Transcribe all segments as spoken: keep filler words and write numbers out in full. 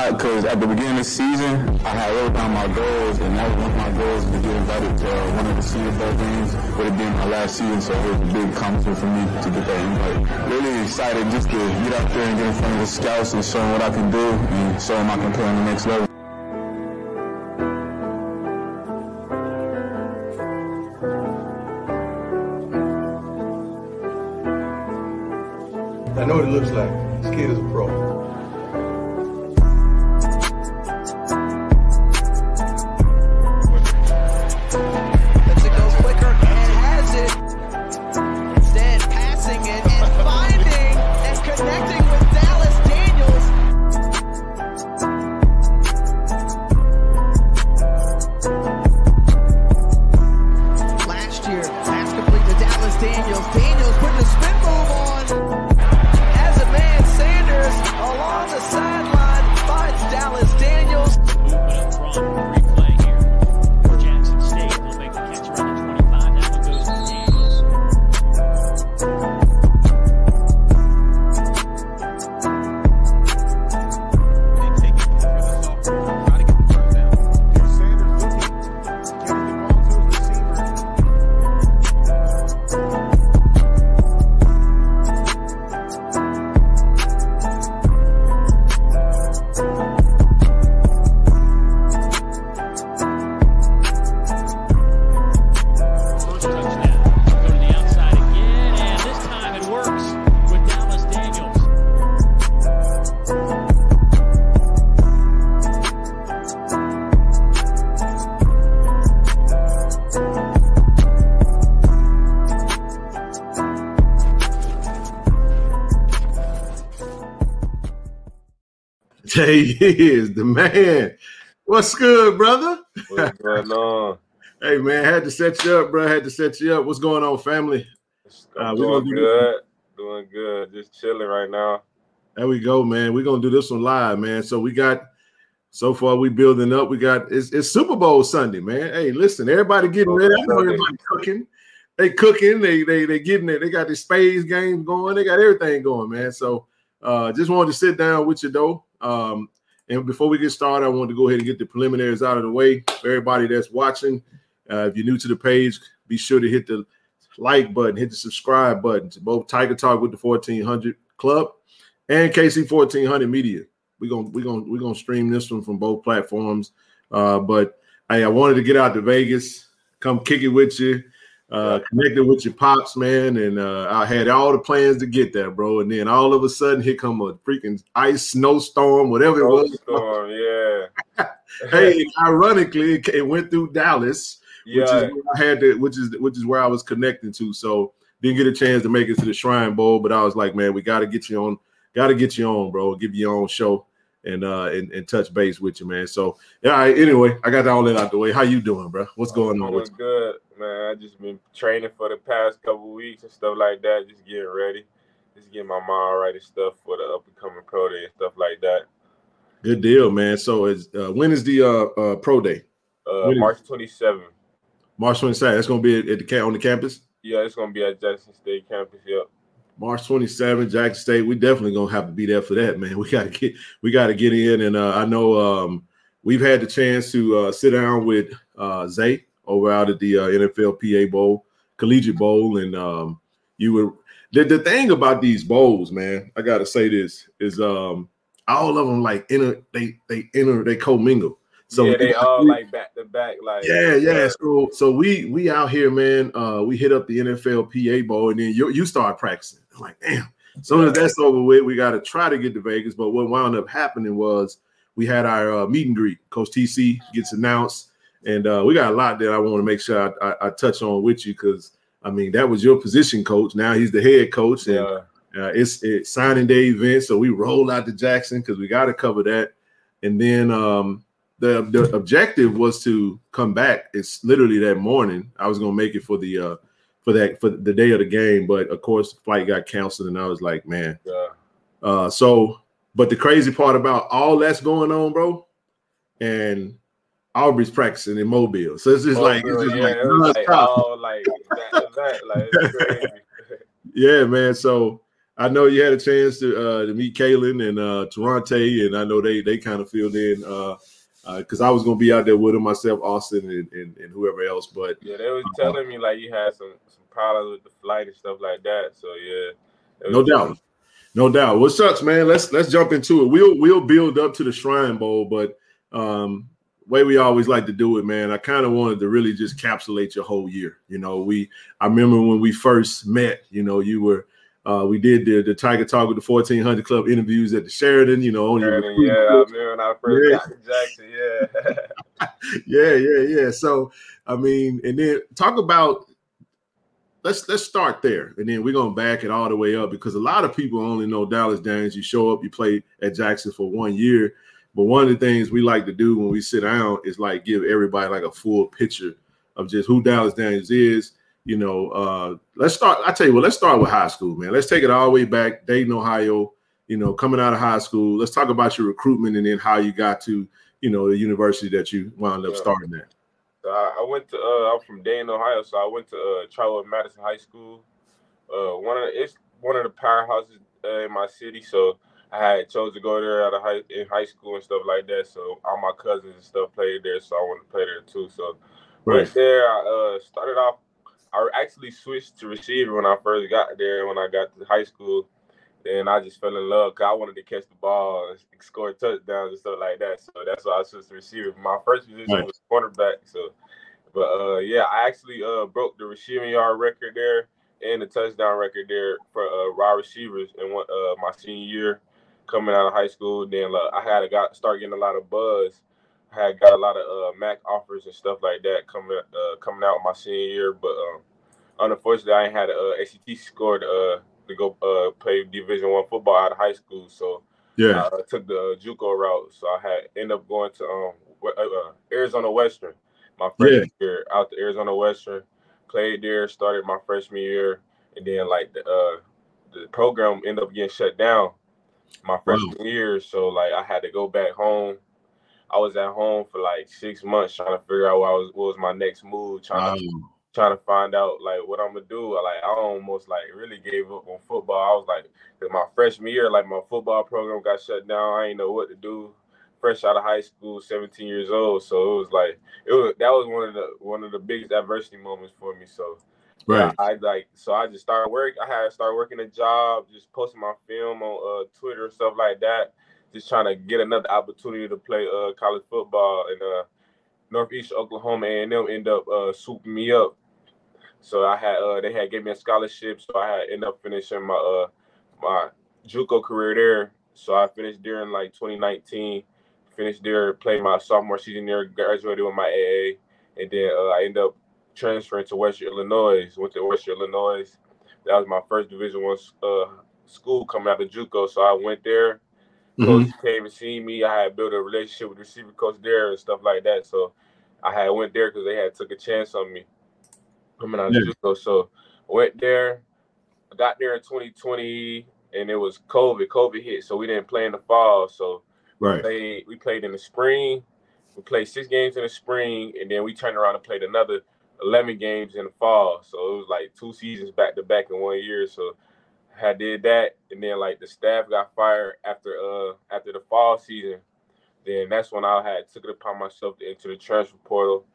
lot because at the beginning of the season, I had wrote down my goals, and that was one of my goals to get invited to uh, one of the Senior Bowl games, with it being my last season, so it was a big accomplishment for me to get that invite. Really excited just to get out there and get in front of the scouts and show them what I can do and show them I can play on the next level. I know what it looks like. This kid is a pro. Let's it go quicker and has it. Instead, passing it and finding and connecting with Dallas Daniels. Last year, pass complete to Dallas Daniels. Daniels putting a spin move on. Along the sideline, finds Dallas Daniels. Movement from replay here for Jackson State. Will make the catch around the twenty-five. That one goes to Daniels. They take it through the softball. Try to get the first down. Here's Sanders looking. Gives the ball to his receiver. He is the man. What's good, brother? What's going on? Hey, man, had to set you up, bro. Had to set you up. What's going on, family? Uh, we're doing good. Doing good. Just chilling right now. There we go, man. We're gonna do this one live, man. So we got. So far, we building up. We got. It's, it's Super Bowl Sunday, man. Hey, listen, everybody getting ready. I know everybody cooking. They cooking. They they they getting it. They got their spades games going. They got everything going, man. So uh, just wanted to sit down with you though. Um, and before we get started, I want to go ahead and get the preliminaries out of the way. For everybody that's watching, uh, if you're new to the page, be sure to hit the like button, hit the subscribe button to both Tiger Talk with the fourteen hundred Club and K C fourteen hundred Media. We're gonna we're gonna we're gonna stream this one from both platforms. Uh, but hey, I wanted to get out to Vegas, come kick it with you, uh, connected with your pops, man. And uh, I had all the plans to get there, bro. And then all of a sudden, here come a freaking ice snowstorm, whatever it was. Snowstorm, yeah. Hey, ironically, it went through Dallas, yeah. which is where I had to, which is which is where I was connecting to. So didn't get a chance to make it to the Shrine Bowl, but I was like, man, we got to get you on, got to get you on, bro. Give you your own show and uh and, and touch base with you, man. So yeah. Anyway, I got all that out the way. How you doing, bro? What's going on? What's good? Man, I just been training for the past couple weeks and stuff like that. Just getting ready, just getting my mind right and stuff for the up and coming pro day and stuff like that. Good deal, man. So, is uh, when is the uh, uh pro day? Uh, March twenty-seventh. March twenty-seventh. That's gonna be at the on the campus. Yeah, it's gonna be at Jackson State campus. Yep. March twenty-seventh, Jackson State. We definitely gonna have to be there for that, man. We gotta get we gotta get in, and uh, I know um, we've had the chance to uh, sit down with uh, Zay over out at the uh, N F L P A Bowl, Collegiate Bowl, and um, you were the, the thing about these bowls, man. I gotta say this is um, all of them like inter they they inter they commingle. So yeah, they all we, like back to back, like yeah, yeah. So so we we out here, man. Uh, we hit up the N F L P A Bowl, and then you you start practicing. I'm like, damn. As soon as that's over with, we got to try to get to Vegas. But what wound up happening was we had our uh, meet and greet. Coach T C gets announced. And uh, we got a lot that I want to make sure I, I, I touch on with you because, I mean, that was your position, coach. Now he's the head coach. And yeah. uh, it's, it's signing day event, so we roll out to Jackson because we got to cover that. And then um, the, the objective was to come back. It's literally that morning. I was going to make it for the uh, for that for the day of the game. But, of course, the flight got canceled, and I was like, man. Yeah. Uh, so, but the crazy part about all that's going on, bro, and – Aubrey's practicing in Mobile, so it's just Mobile, like it's just yeah, like, it was like, oh, like, that, that, like it's crazy. Yeah, man. So I know you had a chance to uh, to meet Kalen and uh, Toronte, and I know they they kind of filled in because uh, uh, I was going to be out there with them myself, Austin and, and, and whoever else. But yeah, they was uh, telling me like you had some, some problems with the flight and stuff like that. So yeah, no doubt, fun. no doubt. Well, shucks, man. Let's let's jump into it. We'll we'll build up to the Shrine Bowl, but um, way we always like to do it, man. I kind of wanted to really just encapsulate your whole year. You know, we I remember when we first met. You know, you were. Uh, we did the, the Tiger Talk with the fourteen hundred Club interviews at the Sheridan, you know. Only Sheridan, yeah, I remember when I first got to Jackson, yeah. yeah, yeah, yeah. So, I mean, and then talk about, let's let's start there. And then we're going to back it all the way up because a lot of people only know Dallas Daniels. You show up, you play at Jackson for one year. But one of the things we like to do when we sit down is like give everybody like a full picture of just who Dallas Daniels is. You know, uh, let's start. I tell you what, let's start with high school, man. Let's take it all the way back, Dayton, Ohio, you know, coming out of high school. Let's talk about your recruitment and then how you got to, you know, the university that you wound up yeah. starting at. So I went to, uh, I'm from Dayton, Ohio, so I went to uh, Charlotte Madison High School. Uh, one of the, it's one of the powerhouses uh, in my city, so I had chose to go there out of high, in high school and stuff like that. So all my cousins and stuff played there, so I wanted to play there too. So right. went there, I uh, started off. I actually switched to receiver when I first got there. When I got to high school, and I just fell in love because I wanted to catch the ball and score touchdowns and stuff like that. So that's why I switched to receiver. My first position nice. was cornerback. So, but uh, yeah, I actually uh, broke the receiving yard record there and the touchdown record there for uh, raw receivers in one, uh, my senior year coming out of high school. Then uh, I had got start getting a lot of buzz. I had got a lot of uh, MAC offers and stuff like that coming uh, coming out my senior year, but um, unfortunately, I ain't had a uh, A C T score uh, to go uh, play Division One football out of high school. So yeah, I uh, took the uh, JUCO route. So I had ended up going to um, uh, Arizona Western my freshman yeah. year. Out to Arizona Western, played there, started my freshman year, and then like the uh, the program ended up getting shut down my freshman wow. year. So like I had to go back home. I was at home for like six months trying to figure out what, I was, what was my next move, trying to, um, trying to find out like what I'm gonna do. Like I almost like really gave up on football. I was like, cause my freshman year, like my football program got shut down. I ain't know what to do. Fresh out of high school, seventeen years old. So it was like it was that was one of the one of the biggest adversity moments for me. So right, I, I like so I just started work. I had to start working a job, just posting my film on uh, Twitter and stuff like that. Just trying to get another opportunity to play uh, college football, and uh, Northeast Oklahoma A and M ended up uh, swooping me up. So I had uh, they had gave me a scholarship, so I had ended up finishing my uh, my JUCO career there. So I finished there in like twenty nineteen, finished there, played my sophomore season there, graduated with my A A, and then uh, I ended up transferring to Western Illinois. Went to Western Illinois. That was my first Division One uh, school coming out of JUCO, so I went there. Coach mm-hmm. came and seen me. I had built a relationship with receiver coach there and stuff like that. So I had went there because they had took a chance on me coming out of yeah. JUCO. So I went there, got there in twenty twenty, and it was COVID. COVID hit, so we didn't play in the fall. So right. we, played, we played in the spring. We played six games in the spring, and then we turned around and played another eleven games in the fall. So it was like two seasons back-to-back in one year. So I did that, and then like the staff got fired after uh after the fall season. Then that's when I had took it upon myself to enter the transfer portal.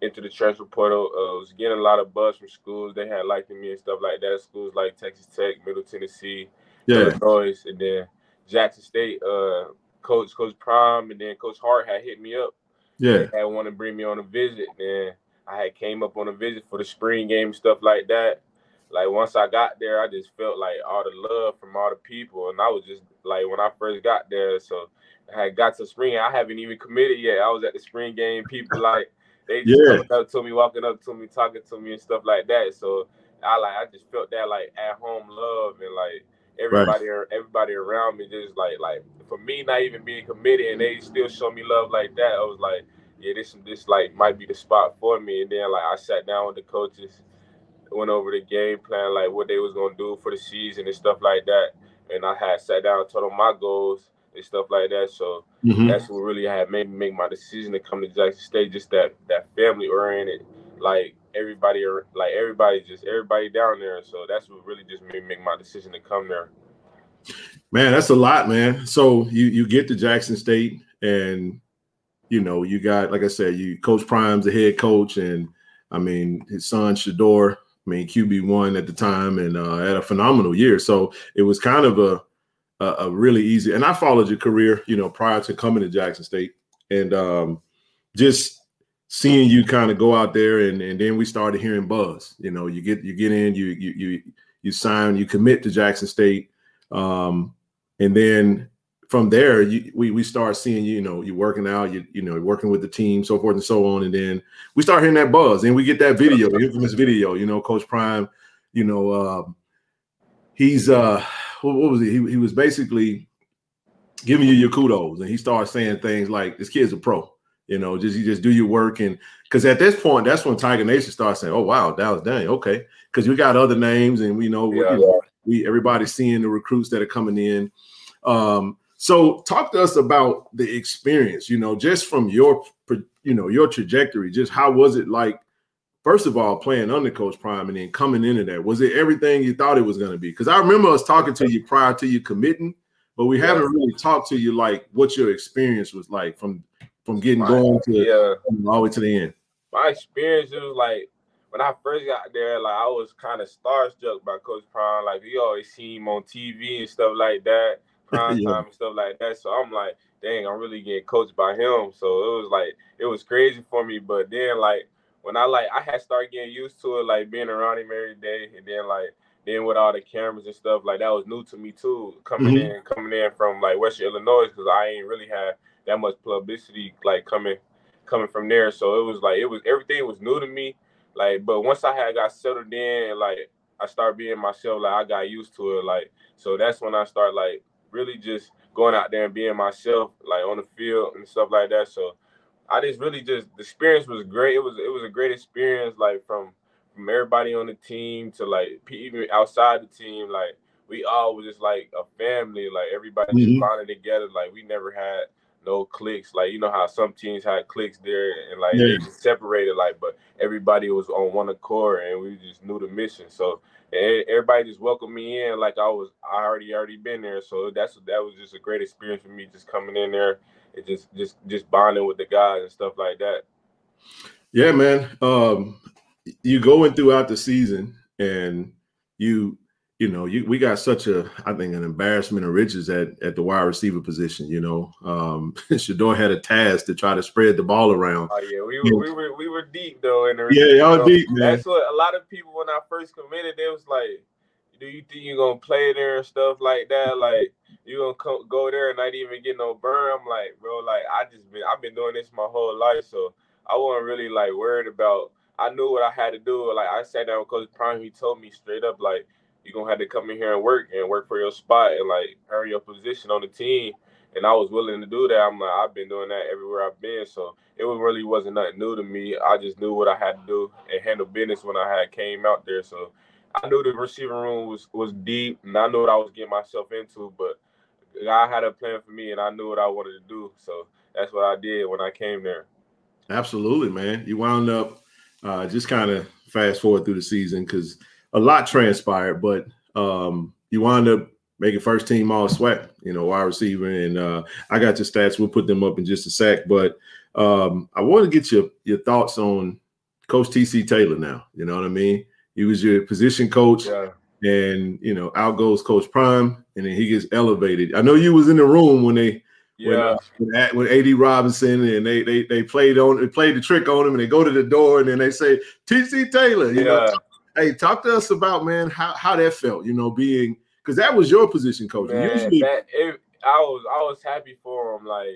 Into the transfer portal, uh, was getting a lot of buzz from schools. They had liked me and stuff like that. Schools like Texas Tech, Middle Tennessee, yeah. Illinois, and then Jackson State. Uh, coach Coach Prime, and then Coach Hart had hit me up. Yeah, they had wanted to bring me on a visit, and I had came up on a visit for the spring game and stuff like that. Like, once I got there, I just felt like all the love from all the people. And I was just, like, when I first got there, so I had got to spring. I haven't even committed yet. I was at the spring game. People, like, they just yeah. coming up to me, walking up to me, talking to me and stuff like that. So, I, like, I just felt that, like, at-home love and, like, everybody right. everybody around me just, like, like for me not even being committed and they still show me love like that, I was like, yeah, this, this like, might be the spot for me. And then, like, I sat down with the coaches, went over the game plan, like what they was going to do for the season and stuff like that. And I had sat down, told them my goals and stuff like that. So mm-hmm. that's what really had made me make my decision to come to Jackson State, just that, that family-oriented, like everybody, like everybody, just everybody down there. So that's what really just made me make my decision to come there. Man, that's a lot, man. So you you get to Jackson State, and you know you got, like I said, you Coach Prime's the head coach, and I mean his son Shador, I mean Q B one at the time, and uh, had a phenomenal year. So it was kind of a a, a really easy. And I followed your career, you know, prior to coming to Jackson State, and um, just. Seeing you kind of go out there, and, and then we started hearing buzz. You know, you get you get in, you you you you sign, you commit to Jackson State, um, and then from there you, we we start seeing you know you working out, you you know you're working with the team, so forth and so on, and then we start hearing that buzz, and we get that video, infamous video. You know, Coach Prime, you know, uh, he's uh, what, what was it? He he was basically giving you your kudos, and he started saying things like, "This kid's a pro." You know, just you just do your work. And because at this point, that's when Tiger Nation starts saying, oh, wow, Dallas Daniels, okay. Because we got other names, and we know yeah. we, we everybody's seeing the recruits that are coming in. Um, so talk to us about the experience, you know, just from your, you know, your trajectory. Just how was it like, first of all, playing under Coach Prime and then coming into that? Was it everything you thought it was going to be? Because I remember us talking to you prior to you committing, but we yeah. haven't really talked to you like what your experience was like from – From getting my, going to yeah. all the way to the end. My experience was like when I first got there, like I was kind of starstruck by Coach Prime. Like we always see him on T V and stuff like that, prime yeah. time and stuff like that. So I'm like, dang, I'm really getting coached by him. So it was like it was crazy for me. But then like when I like I had started getting used to it, like being around him every day, and then like then with all the cameras and stuff, like that was new to me too. Coming mm-hmm. in, coming in from like Western Illinois, because I ain't really had that much publicity like coming coming from there. So it was like it was everything was new to me, like, but once I had got settled in, like I started being myself, like I got used to it, like, so that's when I started like really just going out there and being myself, like on the field and stuff like that. So I just really just the experience was great. It was it was a great experience, like from from everybody on the team to like even outside the team, like we all was just like a family, like everybody mm-hmm. just bonded together, like we never had no cliques, like you know how some teams had cliques there, and like yeah. they just separated, like, but everybody was on one accord, and we just knew the mission. So everybody just welcomed me in, like I was, I already already been there. So that's that was just a great experience for me, just coming in there and just just just bonding with the guys and stuff like that. Yeah, man. Um, you going throughout the season, and you. You know, you, we got such a, I think, an embarrassment of riches at, at the wide receiver position, you know. Um, Shador had a task to try to spread the ball around. Oh, yeah, we were, we were, we were deep, though. In the yeah, y'all deep, man. That's what a lot of people, when I first committed, they was like, do you think you're going to play there and stuff like that? Like, you going to go there and not even get no burn? I'm like, bro, like, I just been, I've been doing this my whole life, so I wasn't really, like, worried about, I knew what I had to do. Like, I sat down with Coach Prime, he told me straight up, like, you're going to have to come in here and work and work for your spot and, like, earn your position on the team. And I was willing to do that. I'm like, I've been doing that everywhere I've been. So it really wasn't nothing new to me. I just knew what I had to do and handle business when I had came out there. So I knew the receiving room was, was deep, and I knew what I was getting myself into. But God had a plan for me, and I knew what I wanted to do. So that's what I did when I came there. Absolutely, man. You wound up uh, just kind of fast forward through the season because – a lot transpired, but um, you wound up making first team all SWAC, you know, wide receiver. And uh, I got your stats. We'll put them up in just a sec. But um, I want to get your, your thoughts on Coach T C Taylor now. You know what I mean? He was your position coach. Yeah. And, you know, out goes Coach Prime, and then he gets elevated. I know you was in the room when they yeah. when, uh, when A D Robinson, and they they they played on they played the trick on him, and they go to the door, and then they say, T C Taylor, you yeah. know. Hey, talk to us about, man, how, how that felt, you know, being – because that was your position, Coach. Man, usually, that, it, I was I was happy for him, like,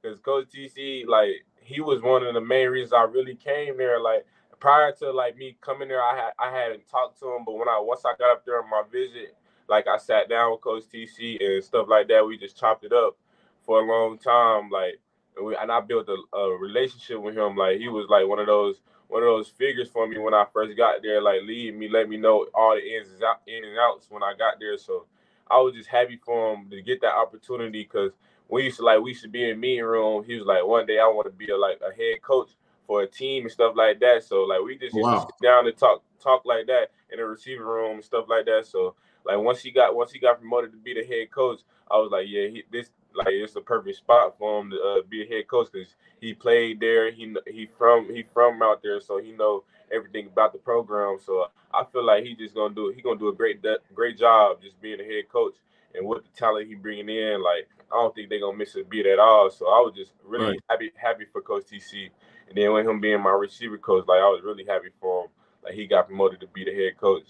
because Coach T C, like, he was one of the main reasons I really came there. Like, prior to, like, me coming there, I, had, I hadn't talked to him. But when I once I got up there on my visit, like, I sat down with Coach T C and stuff like that. We just chopped it up for a long time, like, and, we, and I built a, a relationship with him. Like, he was, like, one of those – one of those figures for me when I first got there, like lead me, let me know all the ins and, out, in and outs when I got there. So I was just happy for him to get that opportunity because we used to like, we used to be in meeting room. He was like, one day I want to be a, like a head coach for a team and stuff like that. So like we just used wow. to sit down and talk talk like that in the receiving room and stuff like that. So like once he got once he got promoted to be the head coach, I was like, yeah, he, this like it's the perfect spot for him to uh, be a head coach because he played there. He he from he from out there, so he know everything about the program. So I feel like he just gonna do he gonna do a great great job just being a head coach. And with the talent he bringing in, like I don't think they're gonna miss a beat at all. So I was just really right. happy happy for Coach T C. And then with him being my receiver coach, like I was really happy for him. Like he got promoted to be the head coach.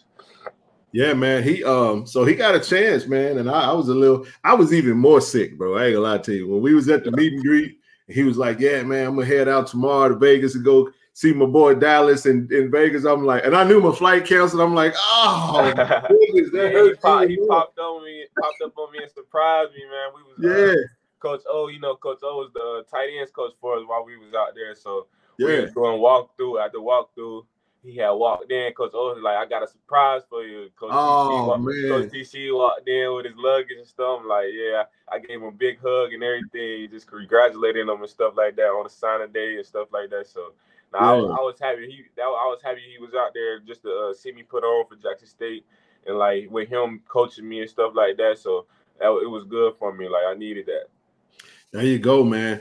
Yeah, man. He um so he got a chance, man. And I, I was a little I was even more sick, bro. I ain't gonna lie to you. When we was at the meet and greet, he was like, yeah, man, I'm gonna head out tomorrow to Vegas and go see my boy Dallas in, in Vegas. I'm like, and I knew my flight canceled. I'm like, oh, goodness, that yeah, he, pop, he popped on me, popped up on me and surprised me, man. We was yeah. Uh, Coach O, you know, Coach O was the tight ends coach for us while we was out there. So yeah. we was going walk through after walk through. He had walked in. Coach O was like, I got a surprise for you. Coach oh, T C walked, Coach T C walked in with his luggage and stuff. I'm like, yeah, I gave him a big hug and everything, just congratulating him and stuff like that on the signing day and stuff like that. So. Now, yeah. I, was, I was happy he that I was happy he was out there just to uh, see me put on for Jackson State and like with him coaching me and stuff like that. So that, it was good for me. Like I needed that. There you go, man.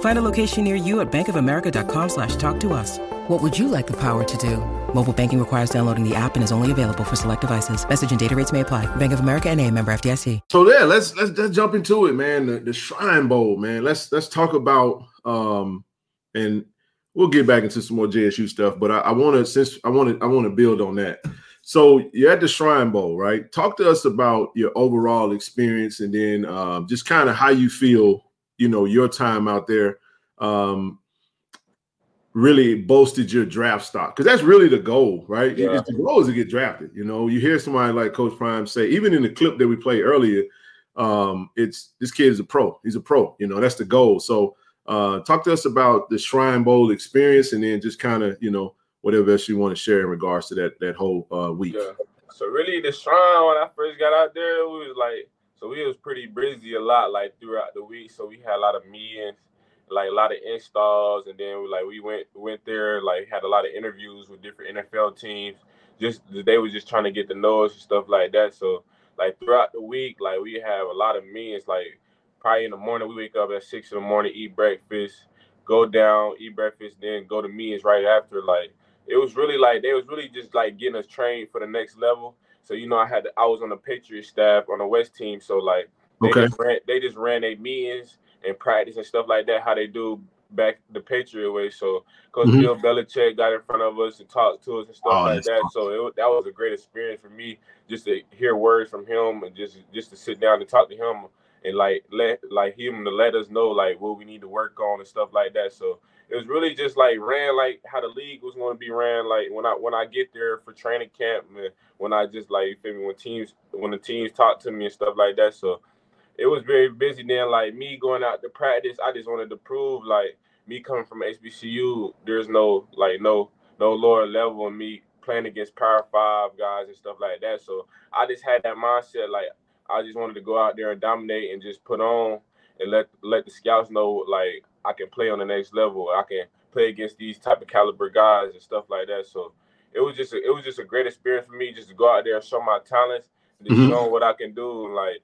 Find a location near you at bankofamerica.com slash talk to us. What would you like the power to do? Mobile banking requires downloading the app and is only available for select devices. Message and data rates may apply. Bank of America N A, member F D I C. So there, let's, let's let's jump into it, man. The, the Shrine Bowl, man. Let's let's talk about um and we'll get back into some more J S U stuff, but I, I want to since I want to I want to build on that. So you're at the Shrine Bowl, right? Talk to us about your overall experience and then um, just kind of how you feel, you know, your time out there um, really boosted your draft stock. Because that's really the goal, right? Yeah. It's the goal is to get drafted. You know, you hear somebody like Coach Prime say, even in the clip that we played earlier, um, it's this kid is a pro. He's a pro. You know, that's the goal. So uh, talk to us about the Shrine Bowl experience and then just kind of, you know, whatever else you want to share in regards to that that whole uh, week. Yeah. So really the Shrine, when I first got out there, we was like, so we was pretty busy a lot like throughout the week. So we had a lot of meetings, like a lot of installs. And then we like we went went there, like had a lot of interviews with different N F L teams. Just they was just trying to get to know us and stuff like that. So like throughout the week, like we have a lot of meetings, like probably in the morning, we wake up at six in the morning, eat breakfast, go down, eat breakfast, then go to meetings right after. Like it was really like they was really just like getting us trained for the next level. So you know, I had to, I was on the Patriots staff on the West team. So like they okay. just ran they just ran their meetings and practice and stuff like that, how they do back the Patriot way. So Coach mm-hmm. Bill Belichick got in front of us and talked to us and stuff oh, like that. Awesome. So it, that was a great experience for me, just to hear words from him and just just to sit down and talk to him and like let like him to let us know like what we need to work on and stuff like that. So. It was really just like ran like how the league was going to be ran like when I when I get there for training camp and when I just like you feel me when teams when the teams talk to me and stuff like that. So it was very busy then. Like me going out to practice, I just wanted to prove like me coming from H B C U, there's no like no no lower level and me playing against Power Five guys and stuff like that. So I just had that mindset like I just wanted to go out there and dominate and just put on and let let the scouts know like. I can play on the next level. I can play against these type of caliber guys and stuff like that. So it was just a, it was just a great experience for me just to go out there and show my talents and mm-hmm. show what I can do. Like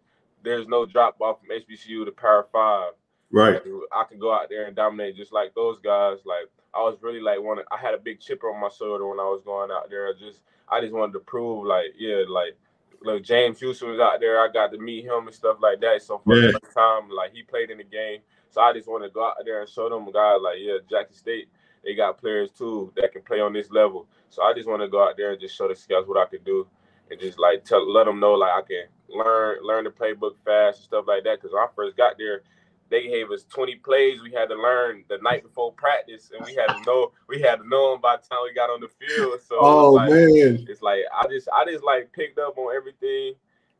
there's no drop off from H B C U to Power Five. Right. Like, I can go out there and dominate just like those guys. Like I was really like wanted. I had a big chip on my shoulder when I was going out there. I just I just wanted to prove like yeah like. Like James Houston was out there. I got to meet him and stuff like that. So for yeah. the first time, like he played in the game. So I just want to go out there and show them guys like, yeah, Jackson State, they got players too that can play on this level. So I just want to go out there and just show the scouts what I can do and just like tell, let them know like I can learn learn the playbook fast and stuff like that. Because when I first got there, they gave us twenty plays we had to learn the night before practice, and we had to know we had to know them by the time we got on the field. So oh, like, man. it's like I just I just like picked up on everything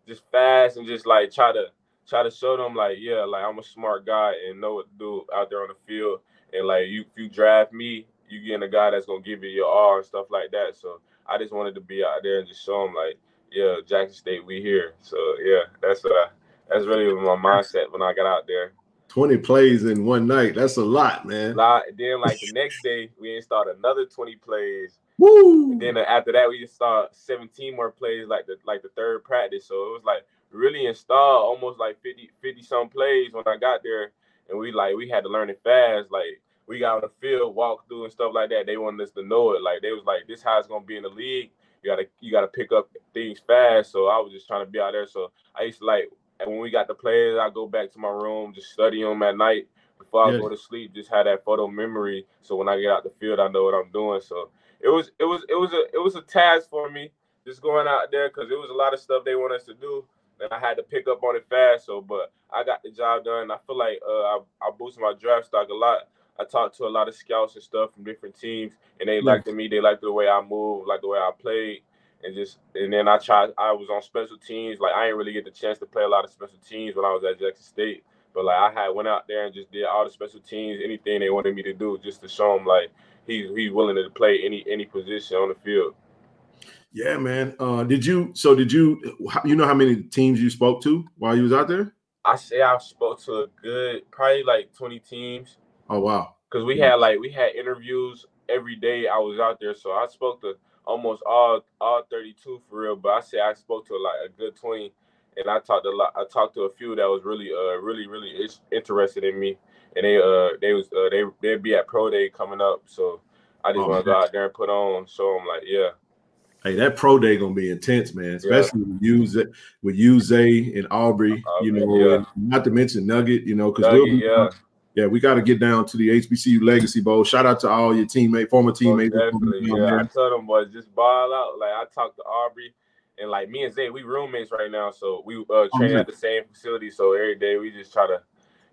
just fast and just like try to try to show them, like, yeah, like, I'm a smart guy and know what to do out there on the field. And, like, you, if you draft me, you getting a guy that's going to give you your all and stuff like that. So I just wanted to be out there and just show them, like, yeah, Jackson State, we here. So, yeah, that's what I, that's really my mindset when I got out there. twenty plays in one night. That's a lot, man. A lot. Then, like, the next day, we didn't start another twenty plays. Woo! And then after that, we just start seventeen more plays, like the like the third practice. So it was, like, really installed almost, like, fifty-some plays when I got there. And we, like, we had to learn it fast. Like, we got on the field, walk through and stuff like that. They wanted us to know it. Like, they was like, this how it's going to be in the league. You gotta you gotta pick up things fast. So I was just trying to be out there. So I used to, like, and when we got the players, I go back to my room, just study them at night before I yeah. go to sleep. Just had that photo memory, so when I get out the field, I know what I'm doing. So it was, it was, it was a, it was a task for me, just going out there, because it was a lot of stuff they want us to do, and I had to pick up on it fast. So, but I got the job done. I feel like uh, I, I boosted my draft stock a lot. I talked to a lot of scouts and stuff from different teams, and they yeah. liked me. They liked the way I moved, like the way I played. And just and then I tried. I was on special teams. Like, I didn't really get the chance to play a lot of special teams when I was at Jackson State. But, like, I had went out there and just did all the special teams, anything they wanted me to do, just to show them, like, he's he's willing to play any any position on the field. Yeah, man. Uh, did you? So did you? You know how many teams you spoke to while you was out there? I say I spoke to a good, probably like twenty teams. Oh wow! Because we yeah. had like we had interviews every day I was out there, so I spoke to almost all all thirty-two for real, but I say I spoke to like a good twenty, and I talked a lot. I talked to a few that was really, uh, really, really is interested in me, and they, uh, they was, uh, they, they'd be at pro day coming up, so I just oh, want to go out there and put on, show them, like, yeah. Hey, that pro day gonna be intense, man. Especially yeah. with you, Zay, and Aubrey. Uh, you know, yeah. not to mention Nugget. You know, because we'll yeah. yeah, we got to get down to the H B C U Legacy Bowl. Shout out to all your teammates, former teammates. Oh, definitely. Former yeah, I tell them, boys, just ball out. Like, I talked to Aubrey, and, like, me and Zay, we roommates right now, so we uh, train oh, at the same facility. So every day we just try to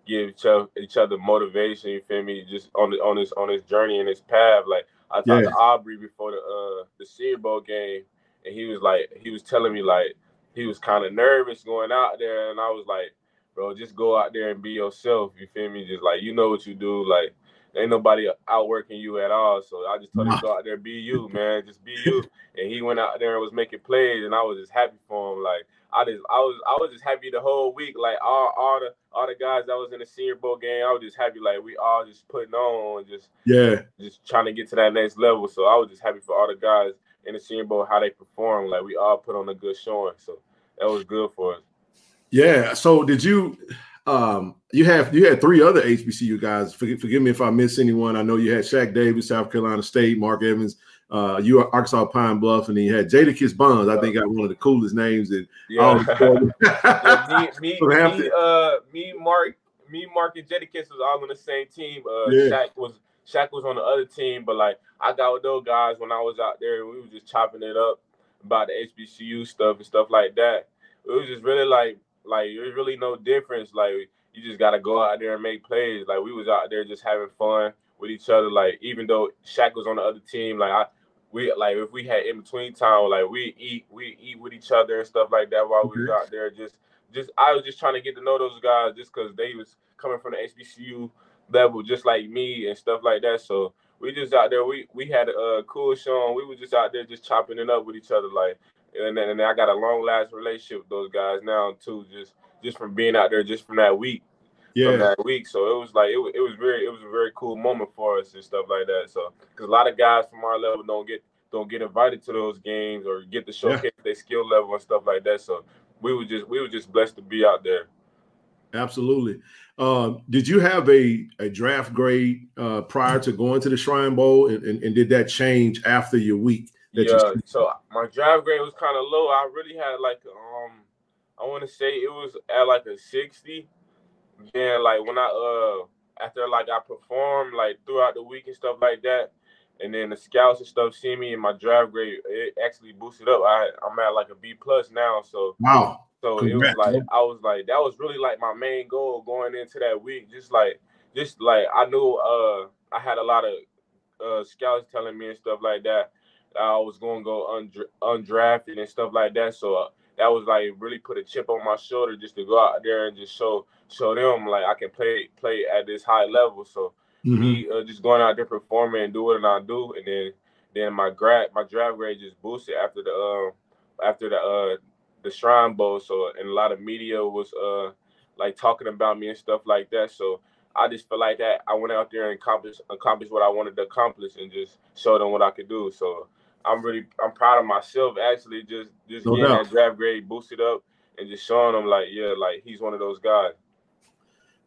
give each other, each other motivation. You feel me? Just on the, on this on this journey and this path. Like, I talked yes. to Aubrey before the uh, the Senior Bowl game, and he was like, he was telling me, like, he was kind of nervous going out there, and I was like, bro, just go out there and be yourself. You feel me? Just, like, you know what you do. Like, ain't nobody outworking you at all. So I just told him, go out there, be you, man. Just be you. And he went out there and was making plays, and I was just happy for him. Like, I just, I was, I was just happy the whole week. Like, all, all the, all the guys that was in the Senior Bowl game, I was just happy. Like, we all just putting on, just, yeah, just trying to get to that next level. So I was just happy for all the guys in the Senior Bowl how they performed. Like, we all put on a good showing. So that was good for us. Yeah. So did you um, – you have you had three other H B C U guys. Forgive, forgive me if I miss anyone. I know you had Shaq Davis, South Carolina State, Mark Evans, uh, you are Arkansas Pine Bluff, and then you had Jadakiss Bonds. I think I got one of the coolest names. That yeah. all yeah, me, me, me, uh, me, Mark, me, Mark, and Jadakiss was all on the same team. Uh, yeah. Shaq was Shaq was on the other team, but, like, I got with those guys when I was out there. We were just chopping it up about the H B C U stuff and stuff like that. It was just really, like, Like, there's really no difference. Like, you just got to go out there and make plays. Like, we was out there just having fun with each other. Like, even though Shaq was on the other team, like, I, we like if we had in-between time, like, we eat we eat with each other and stuff like that while we was out there. Just, just I was just trying to get to know those guys just because they was coming from the H B C U level just like me and stuff like that. So, we just out there. We, we had a, a cool show. And we were just out there just chopping it up with each other, like. And then and I got a long-lasting relationship with those guys now too, just just from being out there, just from that week, yeah, from that week. So it was like it was, it was very it was a very cool moment for us and stuff like that. So because a lot of guys from our level don't get don't get invited to those games or get to showcase yeah. their skill level and stuff like that. So we were just we were just blessed to be out there. Absolutely. Um, did you have a, a draft grade uh, prior to going to the Shrine Bowl, and, and, and did that change after your week? Yeah, so my draft grade was kind of low. I really had like um, I want to say it was at like a sixty. Then like when I uh after like I performed like throughout the week and stuff like that, and then the scouts and stuff see me and my draft grade it actually boosted up. I I'm at like a B plus now. So wow. So congrats. It was like I was like that was really like my main goal going into that week. Just like just like I knew uh I had a lot of uh scouts telling me and stuff like that. I was going to go und- undrafted and stuff like that. So uh, that was like really put a chip on my shoulder just to go out there and just show show them like I can play play at this high level. So mm-hmm. me uh, just going out there performing and do what I do, and then then my grad my draft grade just boosted after the uh, after the uh, the Shrine Bowl. So and a lot of media was uh like talking about me and stuff like that. So I just feel like that I went out there and accomplished accomplished what I wanted to accomplish and just showed them what I could do. So I'm really I'm proud of myself actually just just no getting doubt. That draft grade boosted up and just showing them like yeah like he's one of those guys.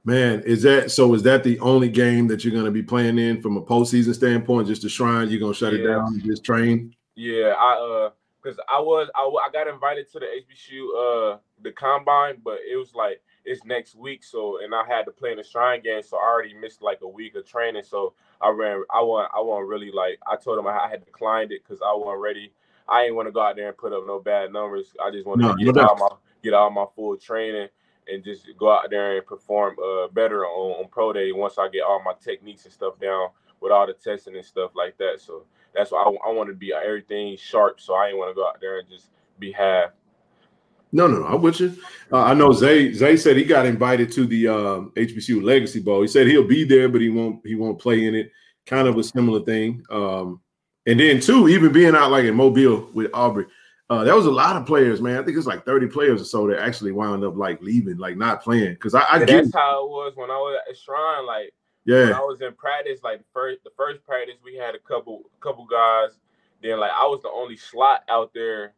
Man, is that so? Is that the only game that you're going to be playing in from a postseason standpoint? Just the Shrine, you're going to shut yeah. it down and just train? Yeah, I uh because I was I, I got invited to the H B C U uh the combine, but it was like it's next week, so and I had to play in the Shrine game, so I already missed like a week of training. So I ran, I want, I want really like I told him I had declined it because I wasn't ready. I ain't want to go out there and put up no bad numbers. I just wanted no, to get out my get out my full training and just go out there and perform uh, better on, on pro day once I get all my techniques and stuff down with all the testing and stuff like that. So that's why I, I want to be everything sharp. So I ain't want to go out there and just be half. No, no, no, I'm with you. Uh, I know Zay. Zay said he got invited to the um, H B C U Legacy Bowl. He said he'll be there, but he won't. He won't play in it. Kind of a similar thing. Um, and then too, even being out like in Mobile with Aubrey, uh, that was a lot of players, man. I think it's like thirty players or so that actually wound up like leaving, like not playing. Because I, I yeah, get that's how it was when I was at Shrine. Like yeah, when I was in practice. Like the first, the first practice, we had a couple, couple guys. Then like I was the only slot out there.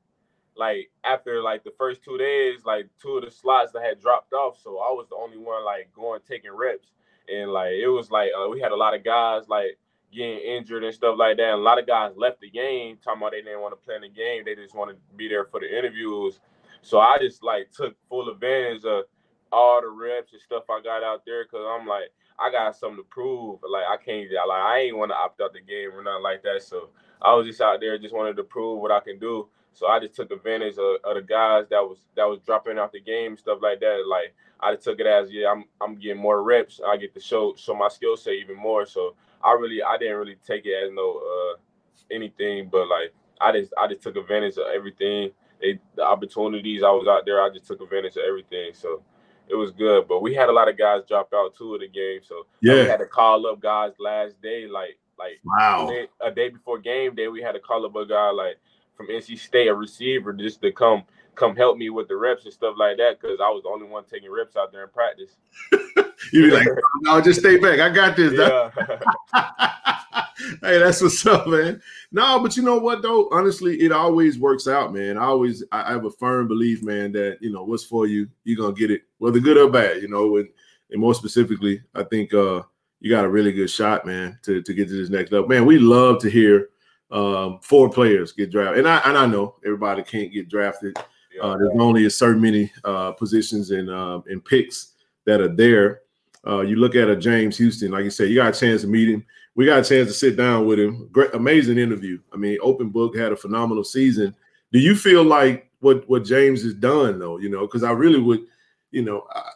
Like after like the first two days, like two of the slots that had dropped off, so I was the only one like going taking reps, and like it was like uh, we had a lot of guys like getting injured and stuff like that. And a lot of guys left the game talking about they didn't want to play in the game; they just wanted to be there for the interviews. So I just like took full advantage of all the reps and stuff I got out there because I'm like I got something to prove. Like I can't, like I ain't want to opt out the game or nothing like that. So I was just out there, just wanted to prove what I can do. So I just took advantage of, of the guys that was that was dropping out the game and stuff like that. Like I just took it as yeah, I'm I'm getting more reps. I get to show show my skill set even more. So I really I didn't really take it as no uh, anything, but like I just I just took advantage of everything. They, the opportunities I was out there, I just took advantage of everything. So it was good. But we had a lot of guys drop out too of the game. So yeah. like, we had to call up guys last day, like like wow. a, day, a day before game day, we had to call up a guy like. From N C State, a receiver, just to come come help me with the reps and stuff like that, because I was the only one taking reps out there in practice. You be like, I'll just stay back. I got this. Yeah. Hey, that's what's up, man. No, but you know what, though? Honestly, it always works out, man. I always I have a firm belief, man, that, you know, what's for you, you're going to get it, whether good or bad, you know. And, and more specifically, I think uh, you got a really good shot, man, to, to get to this next level. Man, we love to hear Um, four players get drafted, and I and I know everybody can't get drafted. Uh, there's only a certain many uh, positions and uh, and picks that are there. Uh, you look at a James Houston, like you said, you got a chance to meet him. We got a chance to sit down with him. Great, amazing interview. I mean, open book, had a phenomenal season. Do you feel like what what James has done though? You know, because I really would, you know, I,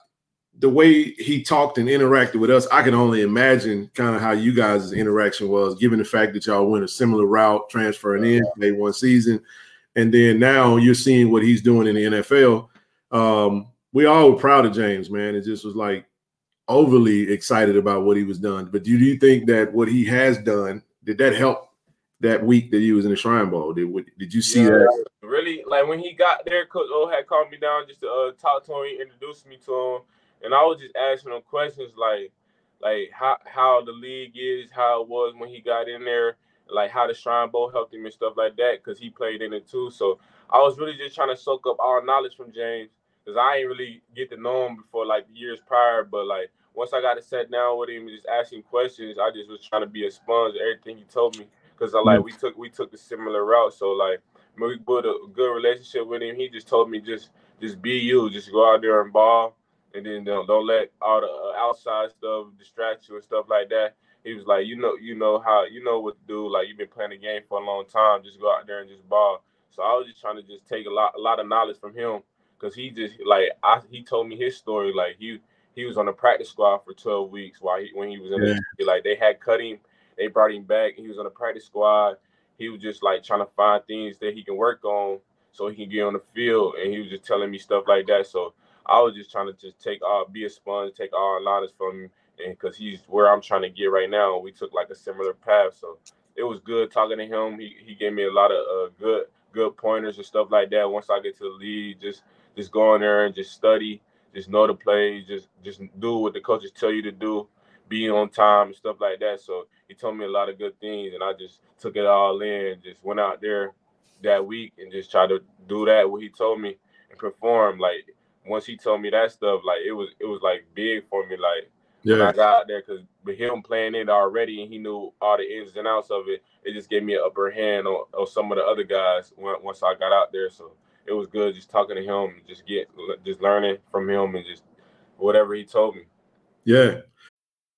the way he talked and interacted with us, I can only imagine kind of how you guys' interaction was, given the fact that y'all went a similar route, transferring in day one season. And then now you're seeing what he's doing in the N F L. Um, we all were proud of James, man. It just was like overly excited about what he was done. But do, do you think that what he has done, did that help that week that he was in the Shrine Bowl? Did, did you see yeah. that? Really? Like when he got there, Coach O had called me down just to uh, talk to him. He introduced me to him. And I was just asking him questions like, like how how the league is, how it was when he got in there, like how the Shrine Bowl helped him and stuff like that, because he played in it too. So I was really just trying to soak up all knowledge from James, because I ain't really get to know him before like years prior. But like once I got to sit down with him and just asking questions, I just was trying to be a sponge of everything he told me, because I like we took we took a similar route. So like we built a good relationship with him. He just told me just just be you, just go out there and ball. And then don't, don't let all the outside stuff distract you and stuff like that. He was like, you know, you know how, you know what to do. Like you've been playing the game for a long time. Just go out there and just ball. So I was just trying to just take a lot, a lot of knowledge from him, because he just like I, he told me his story. Like he, he was on the practice squad for twelve weeks while he, when he was in yeah. the like they had cut him, they brought him back. He was on the practice squad. He was just like trying to find things that he can work on. so he can get on the field. And he was just telling me stuff like that. So I was just trying to just take all, be a sponge, take all knowledge from him, and because he's where I'm trying to get right now. We took like a similar path, so it was good talking to him. He he gave me a lot of uh, good good pointers and stuff like that. Once I get to the league, just just go in there and just study, just know the plays, just just do what the coaches tell you to do, be on time and stuff like that. So he told me a lot of good things, and I just took it all in. Just went out there that week and just tried to do that what he told me and perform. Like once he told me that stuff, like it was it was like big for me. Like yeah. when I got out there, because with him playing it already and he knew all the ins and outs of it, it just gave me an upper hand on, on some of the other guys when, once I got out there. So it was good just talking to him, and just get just learning from him and just whatever he told me. Yeah.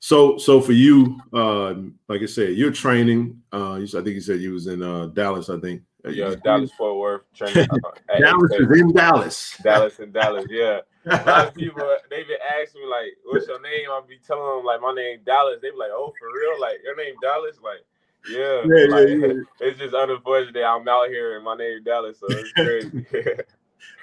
So, so for you, uh, like I said, you're training. Uh, I think you said you was in uh, Dallas. I think. Yeah, Dallas Fort Worth training. Uh, Dallas is in Dallas. Dallas in Dallas. Yeah. A lot of people they been asking me like, "What's your name?" I'll be telling them like, "My name Dallas." They be like, "Oh, for real? Like your name Dallas?" Like, yeah. yeah, like, yeah, yeah. It's just unfortunate I'm out here and my name Dallas, so it's crazy.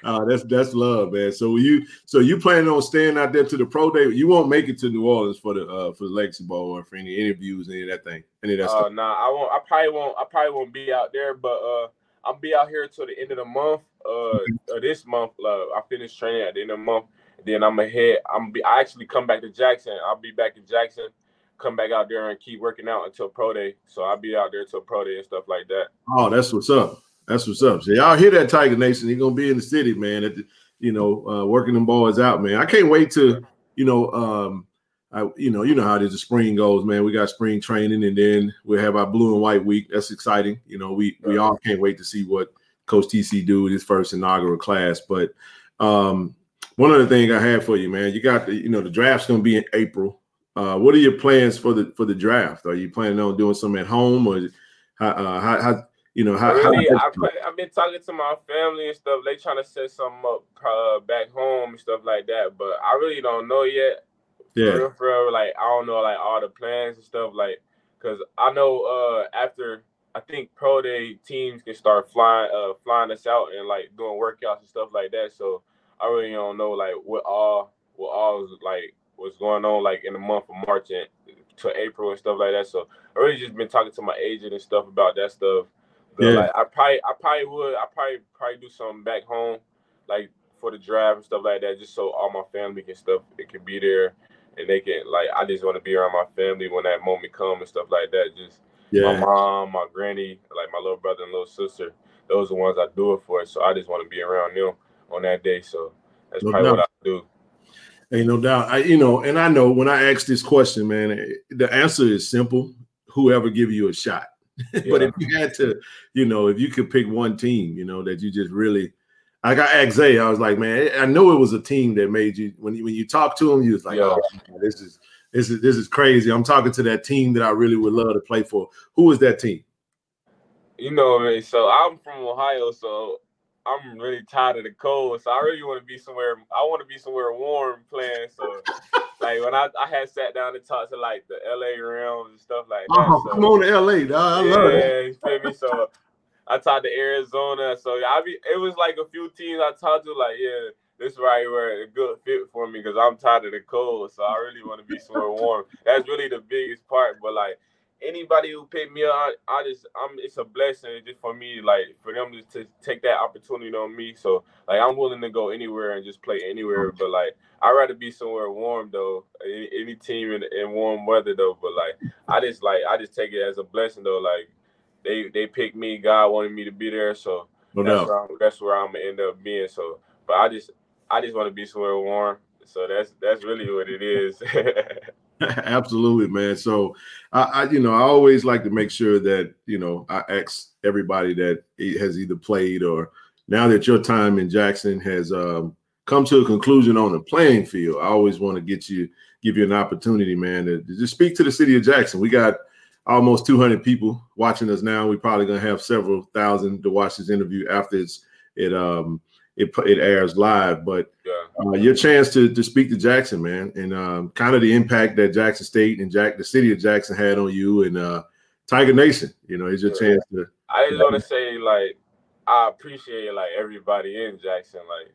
Uh, that's that's love, man. So you so you planning on staying out there to the pro day? You won't make it to New Orleans for the uh, for the Legacy Bowl or for any interviews, any of that thing, any of that uh, stuff. Nah, I won't. I probably won't. I probably won't be out there, but uh, I'll be out here till the end of the month. Uh, uh this month, uh, I finish training at the end of the month. Then I'm ahead. I'm be. I actually come back to Jackson. I'll be back in Jackson. Come back out there and keep working out until pro day. So I'll be out there till pro day and stuff like that. Oh, that's what's up. That's what's up. So y'all hear that, Tiger Nation? He's gonna be in the city, man. At the, you know, uh, working them boys out, man. I can't wait to, you know, um, I, you know, you know how this the spring goes, man. We got spring training, and then we have our blue and white week. That's exciting. You know, we we all can't wait to see what Coach T C do with his first inaugural class. But um, one other thing I had for you, man, you got the, you know, the draft's gonna be in April. Uh, what are your plans for the for the draft? Are you planning on doing something at home, or how uh, how? how You know how, really, how I've, I've been talking to my family and stuff. They trying to set something up uh, back home and stuff like that, but I really don't know yet. Yeah, for real, for real, like I don't know like all the plans and stuff, like because I know uh, after I think pro day teams can start flying uh, flying us out and like doing workouts and stuff like that. So I really don't know like what all what all is, like what's going on like in the month of March and to April and stuff like that. So I really just been talking to my agent and stuff about that stuff. Yeah. Like, I probably, I probably would, I probably, probably do something back home, like for the draft and stuff like that, just so all my family can stuff, it can be there, and they can like, I just want to be around my family when that moment comes and stuff like that. Just yeah. my mom, my granny, like my little brother and little sister, those are the ones I do it for. So I just want to be around them on that day. So that's no probably doubt. what I do. Ain't no doubt. I, you know, and I know when I ask this question, man, it, the answer is simple. Whoever give you a shot. Yeah. But if you had to, you know, if you could pick one team, you know, that you just really, like I asked Zay, I was like, man, I know it was a team that made you, when you, when you talk to them, you was like, yeah. oh, man, this is, this is, this is crazy. I'm talking to that team that I really would love to play for. Who is that team? You know, man, so I'm from Ohio, so I'm really tired of the cold. So I really want to be somewhere, I want to be somewhere warm playing. So like when I, I had sat down and talked to like the L A Rams and stuff like that. Oh, so, come on to L A, dog. I yeah, love it. Yeah, you feel me? So I talked to Arizona. So I be, it was like a few teams I talked to like, yeah, this right where a good fit for me because I'm tired of the cold. So I really want to be somewhere warm. That's really the biggest part. But like anybody who picked me up, I, I just, I'm, it's a blessing just for me, like for them just to take that opportunity on me. So like, I'm willing to go anywhere and just play anywhere. But like, I'd rather be somewhere warm though. Any, any team in, in warm weather though. But like, I just like, I just take it as a blessing though. Like, they they picked me. God wanted me to be there, so no that's, where I'm, that's where I'm gonna end up being. So, but I just, I just want to be somewhere warm. So that's that's really what it is. Absolutely, man. So I, I, you know, I always like to make sure that, you know, I ask everybody that has either played or, now that your time in Jackson has um, come to a conclusion on the playing field, I always want to get you, give you an opportunity, man, to, to just speak to the city of Jackson. We got almost two hundred people watching us now. We're probably going to have several thousand to watch this interview after it's, it um it it airs live. But yeah. uh, your chance to to speak to Jackson, man, and um, kind of the impact that Jackson State and Jack the city of Jackson had on you and uh, Tiger Nation. You know, it's your yeah. chance to. I just want to say, like, I appreciate like everybody in Jackson, like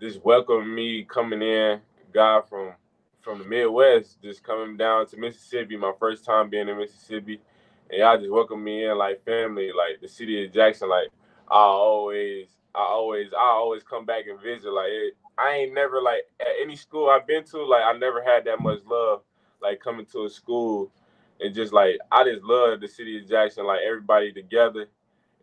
just welcome me coming in, guy from from the Midwest, just coming down to Mississippi, my first time being in Mississippi, and y'all just welcome me in like family, like the city of Jackson. Like I always, I always, I always come back and visit. Like it, I ain't never like at any school I've been to, like I never had that much love, like coming to a school, and just like I just love the city of Jackson, like everybody together.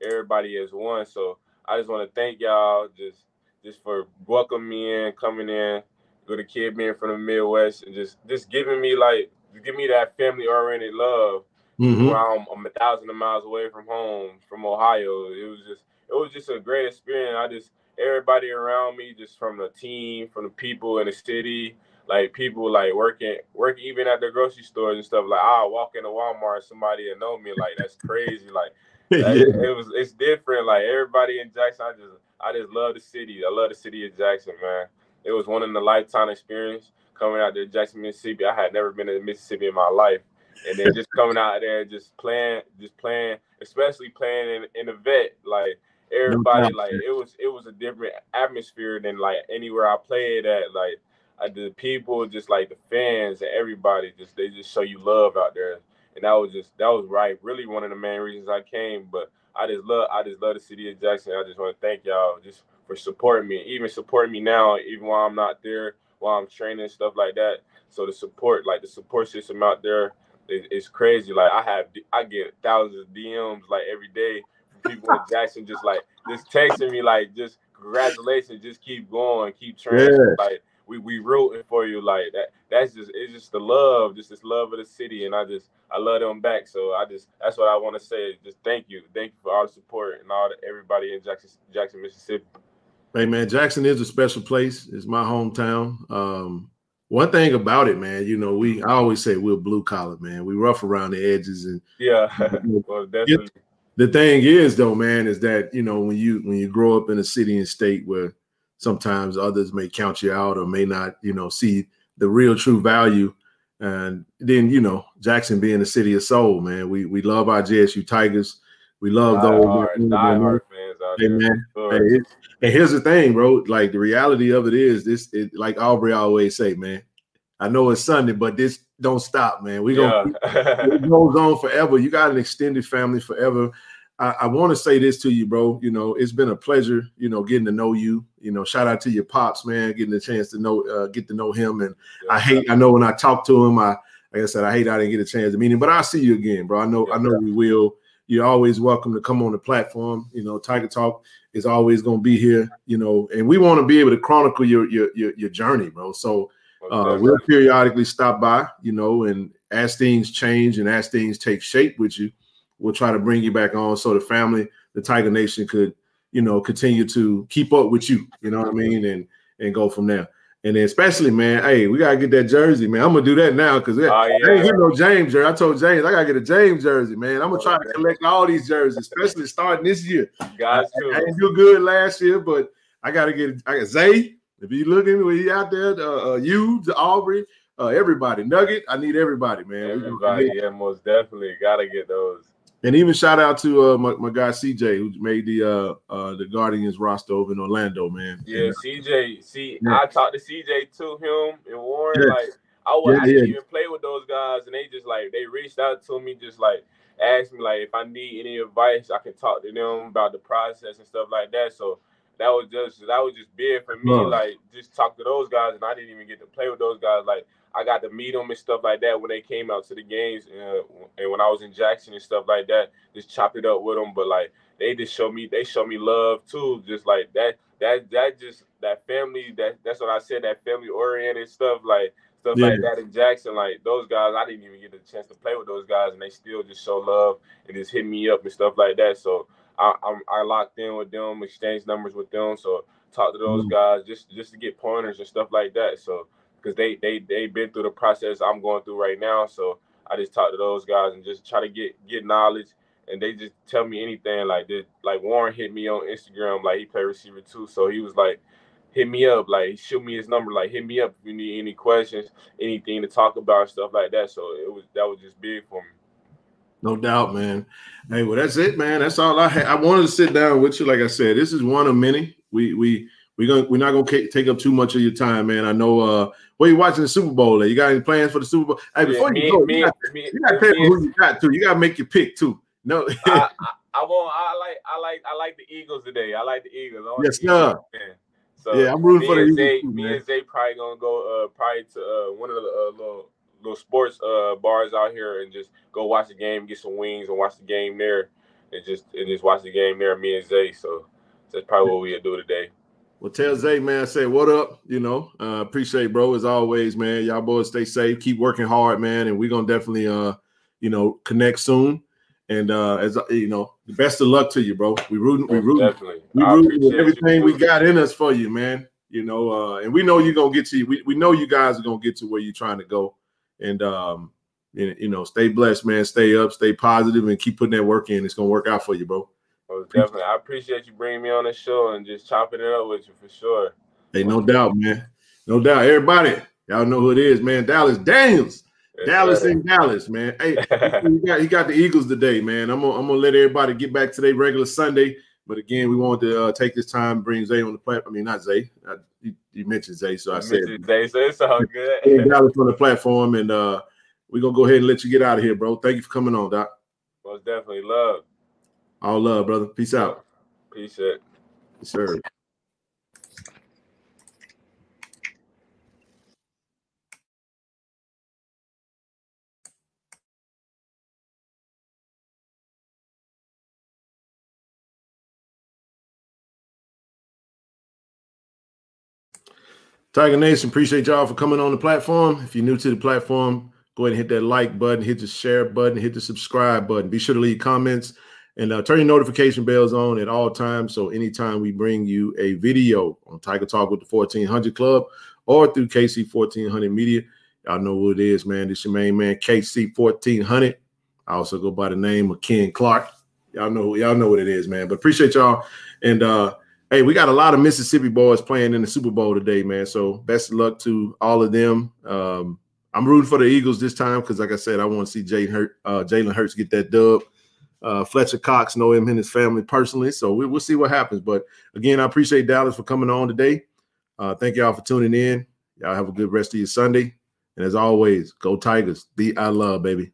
Everybody is one, so I just want to thank y'all just just for welcoming me in, coming in, with a kid being from the Midwest, and just just giving me like give me that family oriented love. Mm-hmm. Where I'm, I'm a thousand of miles away from home, from Ohio. It was just it was just a great experience. I just everybody around me, just from the team, from the people in the city, like people like working work even at the grocery stores and stuff. Like I walk into Walmart, somebody will know me. Like that's crazy. Like. Like, yeah. It was it's different. Like everybody in Jackson, I just I just love the city. I love the city of Jackson, man. It was one in a lifetime experience coming out to Jackson, Mississippi. I had never been to Mississippi in my life, and then just coming out there and just playing, just playing, especially playing in, in the vet. Like everybody, like it was it was a different atmosphere than like anywhere I played at. Like I, the people, just like the fans and everybody, just they just show you love out there. And that was just that was right. Really, one of the main reasons I came. But I just love, I just love the city of Jackson. I just want to thank y'all just for supporting me, even supporting me now, even while I'm not there, while I'm training and stuff like that. So the support, like the support system out there, is it, crazy. Like I have, I get thousands of D Ms like every day from people in Jackson, just like just texting me, like just congratulations, just keep going, keep training, yeah. like. We we rooting for you like that. That's just it's just the love, just this love of the city, and I just I love them back. So I just that's what I want to say. Just thank you, thank you for all the support and all the, everybody in Jackson, Jackson, Mississippi. Hey man, Jackson is a special place. It's my hometown. Um, one thing about it, man, you know we I always say we're blue collar, man. We rough around the edges, and yeah, well, definitely. The thing is though, man, is that you know when you when you grow up in a city and state where sometimes others may count you out or may not, you know, see the real true value. And then, you know, Jackson being the city of soul, man. We we love our J S U Tigers. We love die those. Hard, man. Die hard fans out hey, there. Man. Hey, it, and here's the thing, bro. Like the reality of it is this, it, like Aubrey always say, man, I know it's Sunday, but this don't stop, man. We gonna yeah. It goes on forever. You got an extended family forever. I, I want to say this to you, bro. You know, it's been a pleasure, you know, getting to know you. You know, shout out to your pops, man, getting the chance to know, uh, get to know him. And yeah, I hate, I know when I talk to him, I, like I said, I hate I didn't get a chance to meet him, but I'll see you again, bro. I know, yeah, I know yeah. we will. You're always welcome to come on the platform. You know, Tiger Talk is always going to be here, you know, and we want to be able to chronicle your, your, your, your journey, bro. So uh, we'll periodically stop by, you know, and as things change and as things take shape with you, we'll try to bring you back on so the family, the Tiger Nation could, you know, continue to keep up with you, you know what I mean, and and go from there. And then especially, man, hey, we got to get that jersey, man. I'm going to do that now because oh, yeah. I ain't get no James jersey. I told James I got to get a James jersey, man. I'm going to try to collect all these jerseys, especially starting this year. Guys, I, I didn't do good last year, but I got to get I got Zay. If you're looking, we out there, uh, uh, you, Aubrey, uh, everybody. Nugget, I need everybody, man. Everybody, yeah, most definitely. Got to get those. And even shout out to uh, my, my guy C J who made the uh, uh, the Guardians roster over in Orlando, man. Yeah, yeah. C J. See, yeah. I talked to C J too, him and Warren. Yes. Like I, was, yeah, I didn't yeah. even play with those guys, and they just like they reached out to me, just like asked me like if I need any advice, I can talk to them about the process and stuff like that. So that was just that was just big for me, huh. like just talk to those guys, and I didn't even get to play with those guys, like. I got to meet them and stuff like that when they came out to the games uh, and when I was in Jackson and stuff like that, just chopped it up with them. But like they just show me, they show me love too. Just like that, that, that just that family. That that's what I said. That family oriented stuff, like stuff yeah. like that in Jackson. Like those guys, I didn't even get a chance to play with those guys, and they still just show love and just hit me up and stuff like that. So I, I'm, I locked in with them, exchanged numbers with them, so talk to those guys just just to get pointers and stuff like that. So because they they they been through the process I'm going through right now, so I just talk to those guys and just try to get get knowledge. And they just tell me anything like this. Like Warren hit me on Instagram, like he played receiver too. So he was like, hit me up, like shoot me his number, like hit me up if you need any questions, anything to talk about, stuff like that. So it was that was just big for me. No doubt, man. Hey, well, that's it, man. That's all I had. I wanted to sit down with you. Like I said, this is one of many. We we we gonna we're not gonna take up too much of your time, man. I know. Uh, where you watching the Super Bowl? At? You got any plans for the Super Bowl? Hey, before yeah, you me, go, me, you got to tell me who you got too. You got to make your pick too. No, I, I, I won't. I like, I like, I like the Eagles today. I like the Eagles. I yes, the Eagles, sir. So yeah, I'm rooting for the Eagles. Zay, too, me and Zay probably gonna go uh, probably to uh, one of the uh, little little sports uh, bars out here and just go watch the game, get some wings, and watch the game there, and just and just watch the game there. Me and Zay. So that's probably what we'll do today. Well, tell Zay, man, say what up. You know, uh, appreciate, bro, as always, man. Y'all boys stay safe, keep working hard, man, and we're gonna definitely, uh, you know, connect soon. And uh, as you know, the best of luck to you, bro. We rooting, we rooting, Definitely. we rooting with everything we got in us for you, man. You know, uh, and we know you're gonna get to. We we know you guys are gonna get to where you're trying to go. And um, you know, stay blessed, man. Stay up, stay positive, and keep putting that work in. It's gonna work out for you, bro. Oh, definitely, I appreciate you bringing me on the show and just chopping it up with you for sure. Hey, no doubt, man. No doubt, everybody. Y'all know who it is, man. Dallas Daniels. Dallas in Dallas, man. Hey, he got, he got the Eagles today, man. I'm gonna, I'm gonna let everybody get back to their regular Sunday. But again, we wanted to uh, take this time to bring Zay on the platform. I mean, not Zay. I, you, you mentioned Zay, so I, I said Zay, so it's all good. Dallas on the platform, and uh, we're gonna go ahead and let you get out of here, bro. Thank you for coming on, Doc. Most definitely, love. All love, brother. Peace out. Peace out. Yes, sir. Tiger Nation, appreciate y'all for coming on the platform. If you're new to the platform, go ahead and hit that like button, hit the share button, hit the subscribe button. Be sure to leave comments and uh, turn your notification bells on at all times. So anytime we bring you a video on Tiger Talk with the fourteen hundred Club or through K C fourteen hundred Media, y'all know who it is, man. This your main man, K C fourteen hundred. I also go by the name of Ken Clark. Y'all know, y'all know what it is, man. But appreciate y'all. And uh, hey, we got a lot of Mississippi boys playing in the Super Bowl today, man. So best of luck to all of them. Um, I'm rooting for the Eagles this time because, like I said, I want to see Jalen Hurts, uh, Jalen Hurts get that dub. Uh, Fletcher Cox, know him and his family personally. So we, we'll see what happens. But, again, I appreciate Dallas for coming on today. Uh, thank y'all for tuning in. Y'all have a good rest of your Sunday. And, as always, go Tigers. The I love, baby.